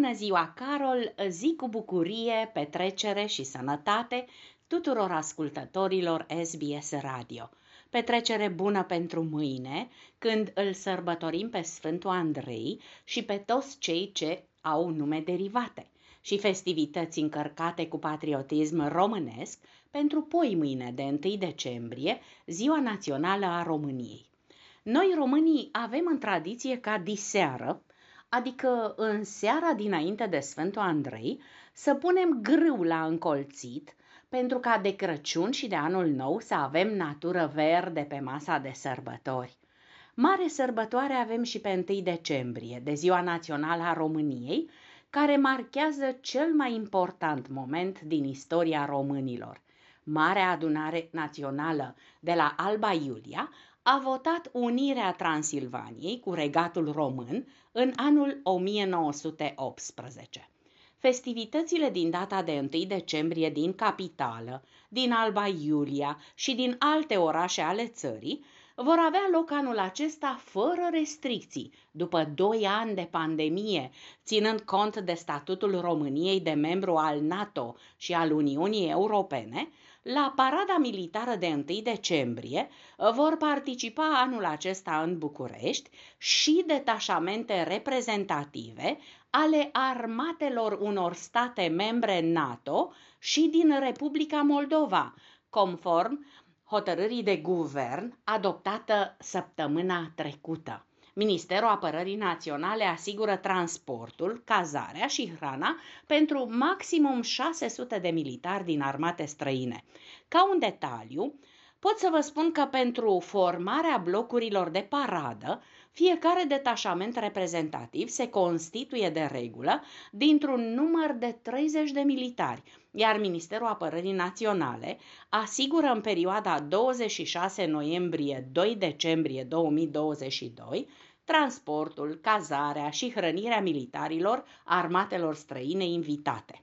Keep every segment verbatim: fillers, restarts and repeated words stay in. Bună ziua, Carol! Zi cu bucurie, petrecere și sănătate tuturor ascultătorilor S B S Radio. Petrecere bună pentru mâine, când îl sărbătorim pe Sfântul Andrei și pe toți cei ce au nume derivate, și festivități încărcate cu patriotism românesc pentru poimâine de întâi decembrie, Ziua Națională a României. Noi românii avem în tradiție ca diseară, adică în seara dinainte de Sfântul Andrei, să punem grâu la încolțit, pentru ca de Crăciun și de Anul Nou să avem natură verde pe masa de sărbători. Mare sărbătoare avem și pe întâi decembrie, de Ziua Națională a României, care marchează cel mai important moment din istoria românilor. Marea Adunare Națională de la Alba Iulia a votat unirea Transilvaniei cu Regatul Român în anul o mie nouă sute optsprezece. Festivitățile din data de întâi decembrie din Capitală, din Alba Iulia și din alte orașe ale țării vor avea loc anul acesta fără restricții, după doi ani de pandemie, ținând cont de statutul României de membru al NATO și al Uniunii Europene. La parada militară de întâi decembrie vor participa anul acesta în București și detașamente reprezentative ale armatelor unor state membre NATO și din Republica Moldova, conform hotărârii de guvern adoptată săptămâna trecută. Ministerul Apărării Naționale asigură transportul, cazarea și hrana pentru maximum șase sute de militari din armate străine. Ca un detaliu, pot să vă spun că pentru formarea blocurilor de paradă, fiecare detașament reprezentativ se constituie de regulă dintr-un număr de treizeci de militari, iar Ministerul Apărării Naționale asigură în perioada douăzeci și șase noiembrie - doi decembrie două mii douăzeci și doi transportul, cazarea și hrănirea militarilor armatelor străine invitate.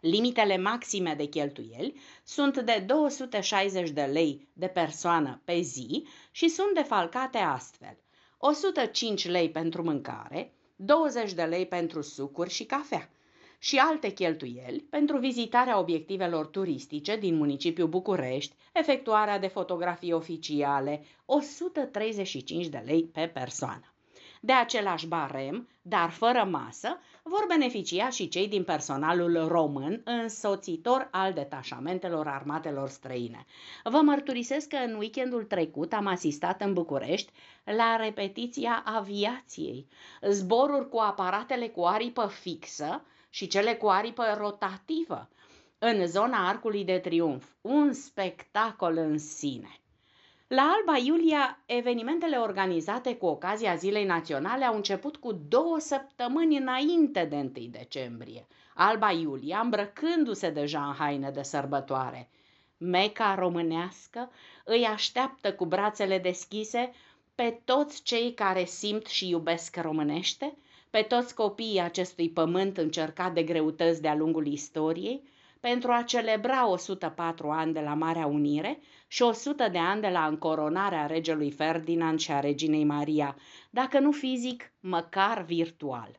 Limitele maxime de cheltuieli sunt de două sute șaizeci de lei de persoană pe zi și sunt defalcate astfel: o sută cinci lei pentru mâncare, douăzeci de lei pentru sucuri și cafea și alte cheltuieli pentru vizitarea obiectivelor turistice din municipiul București, efectuarea de fotografii oficiale, o sută treizeci și cinci de lei pe persoană. De același barem, dar fără masă, vor beneficia și cei din personalul român însoțitor al detașamentelor armatelor străine. Vă mărturisesc că în weekendul trecut am asistat în București la repetiția aviației, zboruri cu aparatele cu aripă fixă și cele cu aripă rotativă, în zona Arcului de Triumf, un spectacol în sine. La Alba Iulia, evenimentele organizate cu ocazia Zilei Naționale au început cu două săptămâni înainte de întâi decembrie, Alba Iulia îmbrăcându-se deja în haine de sărbătoare. Meca românească îi așteaptă cu brațele deschise pe toți cei care simt și iubesc românește, pe toți copiii acestui pământ încercat de greutăți de-a lungul istoriei, pentru a celebra o sută patru ani de la Marea Unire și o sută de ani de la încoronarea regelui Ferdinand și a reginei Maria, dacă nu fizic, măcar virtual.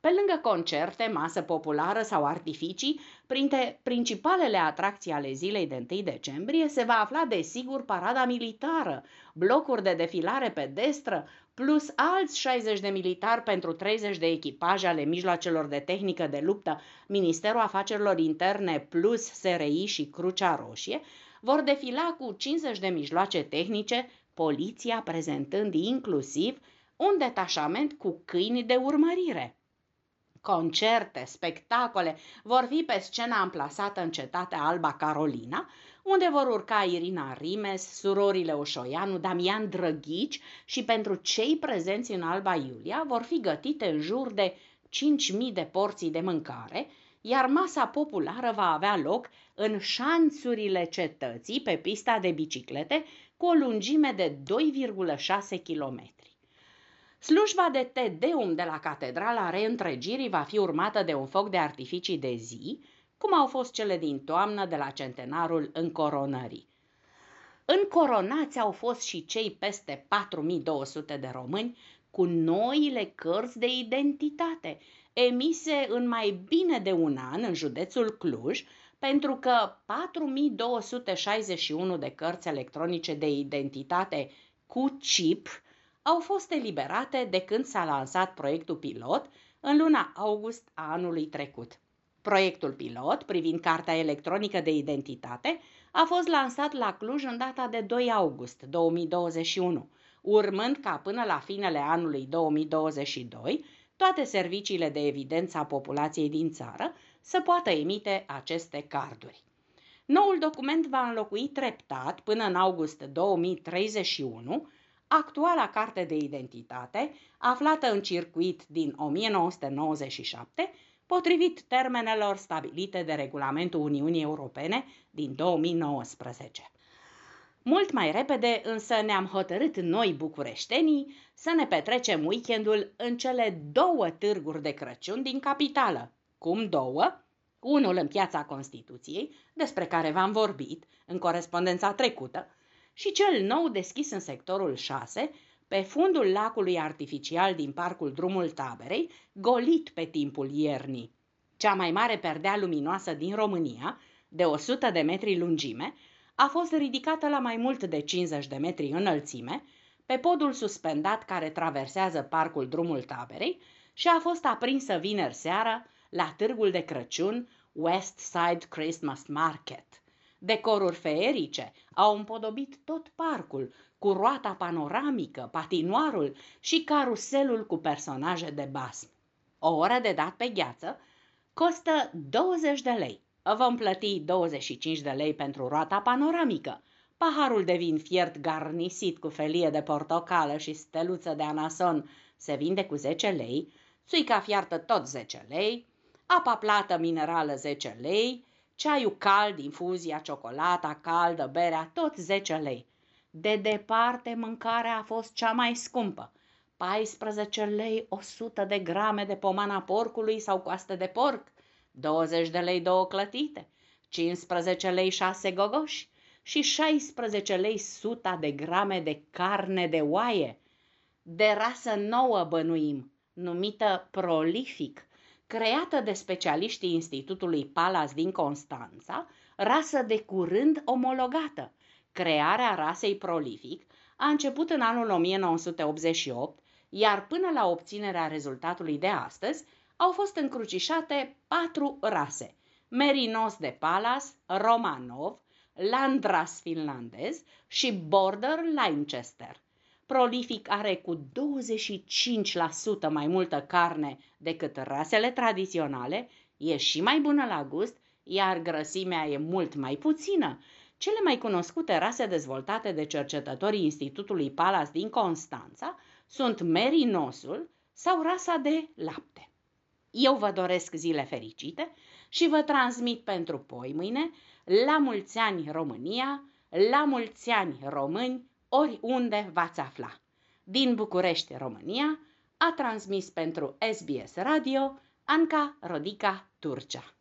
Pe lângă concerte, masă populară sau artificii, printre principalele atracții ale zilei de întâi decembrie se va afla desigur parada militară, blocuri de defilare pedestră, plus alți șaizeci de militari pentru treizeci de echipaje ale mijloacelor de tehnică de luptă, Ministerul Afacerilor Interne plus S R I și Crucea Roșie, vor defila cu cincizeci de mijloace tehnice, poliția prezentând inclusiv un detașament cu câini de urmărire. Concerte, spectacole vor fi pe scena amplasată în cetatea Alba Carolina, unde vor urca Irina Rimes, surorile Oșoianu, Damian Drăghici și pentru cei prezenți în Alba Iulia vor fi gătite în jur de cinci mii de porții de mâncare, iar masa populară va avea loc în șanțurile cetății pe pista de biciclete cu o lungime de doi virgulă șase kilometri. Slujba de Te Deum de la Catedrala Reîntregirii va fi urmată de un foc de artificii de zi, cum au fost cele din toamnă de la centenarul încoronării. Încoronați au fost și cei peste patru mii două sute de români cu noile cărți de identitate, emise în mai bine de un an în județul Cluj, pentru că patru mii două sute șaizeci și unu de cărți electronice de identitate cu chip au fost eliberate de când s-a lansat proiectul pilot în luna august a anului trecut. Proiectul pilot privind cartea electronică de identitate a fost lansat la Cluj în data de doi august două mii douăzeci și unu, urmând ca până la finele anului două mii douăzeci și doi toate serviciile de evidență a populației din țară să poată emite aceste carduri. Noul document va înlocui treptat, până în august două mii treizeci și unu, actuala carte de identitate, aflată în circuit din o mie nouă sute nouăzeci și șapte, potrivit termenelor stabilite de Regulamentul Uniunii Europene din două mii nouăsprezece. Mult mai repede însă ne-am hotărât noi bucureștenii să ne petrecem weekendul în cele două târguri de Crăciun din capitală, cum două, unul în Piața Constituției, despre care v-am vorbit în corespondența trecută, și cel nou deschis în sectorul șase, pe fundul lacului artificial din parcul Drumul Taberei, golit pe timpul iernii. Cea mai mare perdea luminoasă din România, de o sută de metri lungime, a fost ridicată la mai mult de cincizeci de metri înălțime, pe podul suspendat care traversează parcul Drumul Taberei, și a fost aprinsă vineri seara la târgul de Crăciun West Side Christmas Market. Decoruri feerice au împodobit tot parcul, cu roata panoramică, patinoarul și caruselul cu personaje de basm. O oră de dat pe gheață costă douăzeci de lei. Vom plăti douăzeci și cinci de lei pentru roata panoramică, paharul de vin fiert garnisit cu felie de portocală și steluță de anason se vinde cu zece lei, țuica fiartă tot zece lei, apa plată minerală zece lei, ceaiul cald, infuzia, ciocolata caldă, berea, tot zece lei. De departe, mâncarea a fost cea mai scumpă, paisprezece lei o sută de grame de pomana porcului sau coaste de porc, douăzeci de lei două clătite, cincisprezece lei șase gogoși și șaisprezece lei suta de grame de carne de oaie. De rasă nouă bănuim, numită prolific, creată de specialiștii Institutului Palas din Constanța, rasă de curând omologată. Crearea rasei prolific a început în anul o mie nouă sute optzeci și opt, iar până la obținerea rezultatului de astăzi au fost încrucișate patru rase: Merinos de Palas, Romanov, Landras finlandez și Border Leicester. Prolific are cu douăzeci și cinci la sută mai multă carne decât rasele tradiționale, e și mai bună la gust, iar grăsimea e mult mai puțină. Cele mai cunoscute rase dezvoltate de cercetătorii Institutului Palas din Constanța sunt merinosul sau rasa de lapte. Eu vă doresc zile fericite și vă transmit pentru poimâine la mulți ani România, la mulți ani români, oriunde v-ați afla. Din București, România, a transmis pentru S B S Radio Anca Rodica Turcea.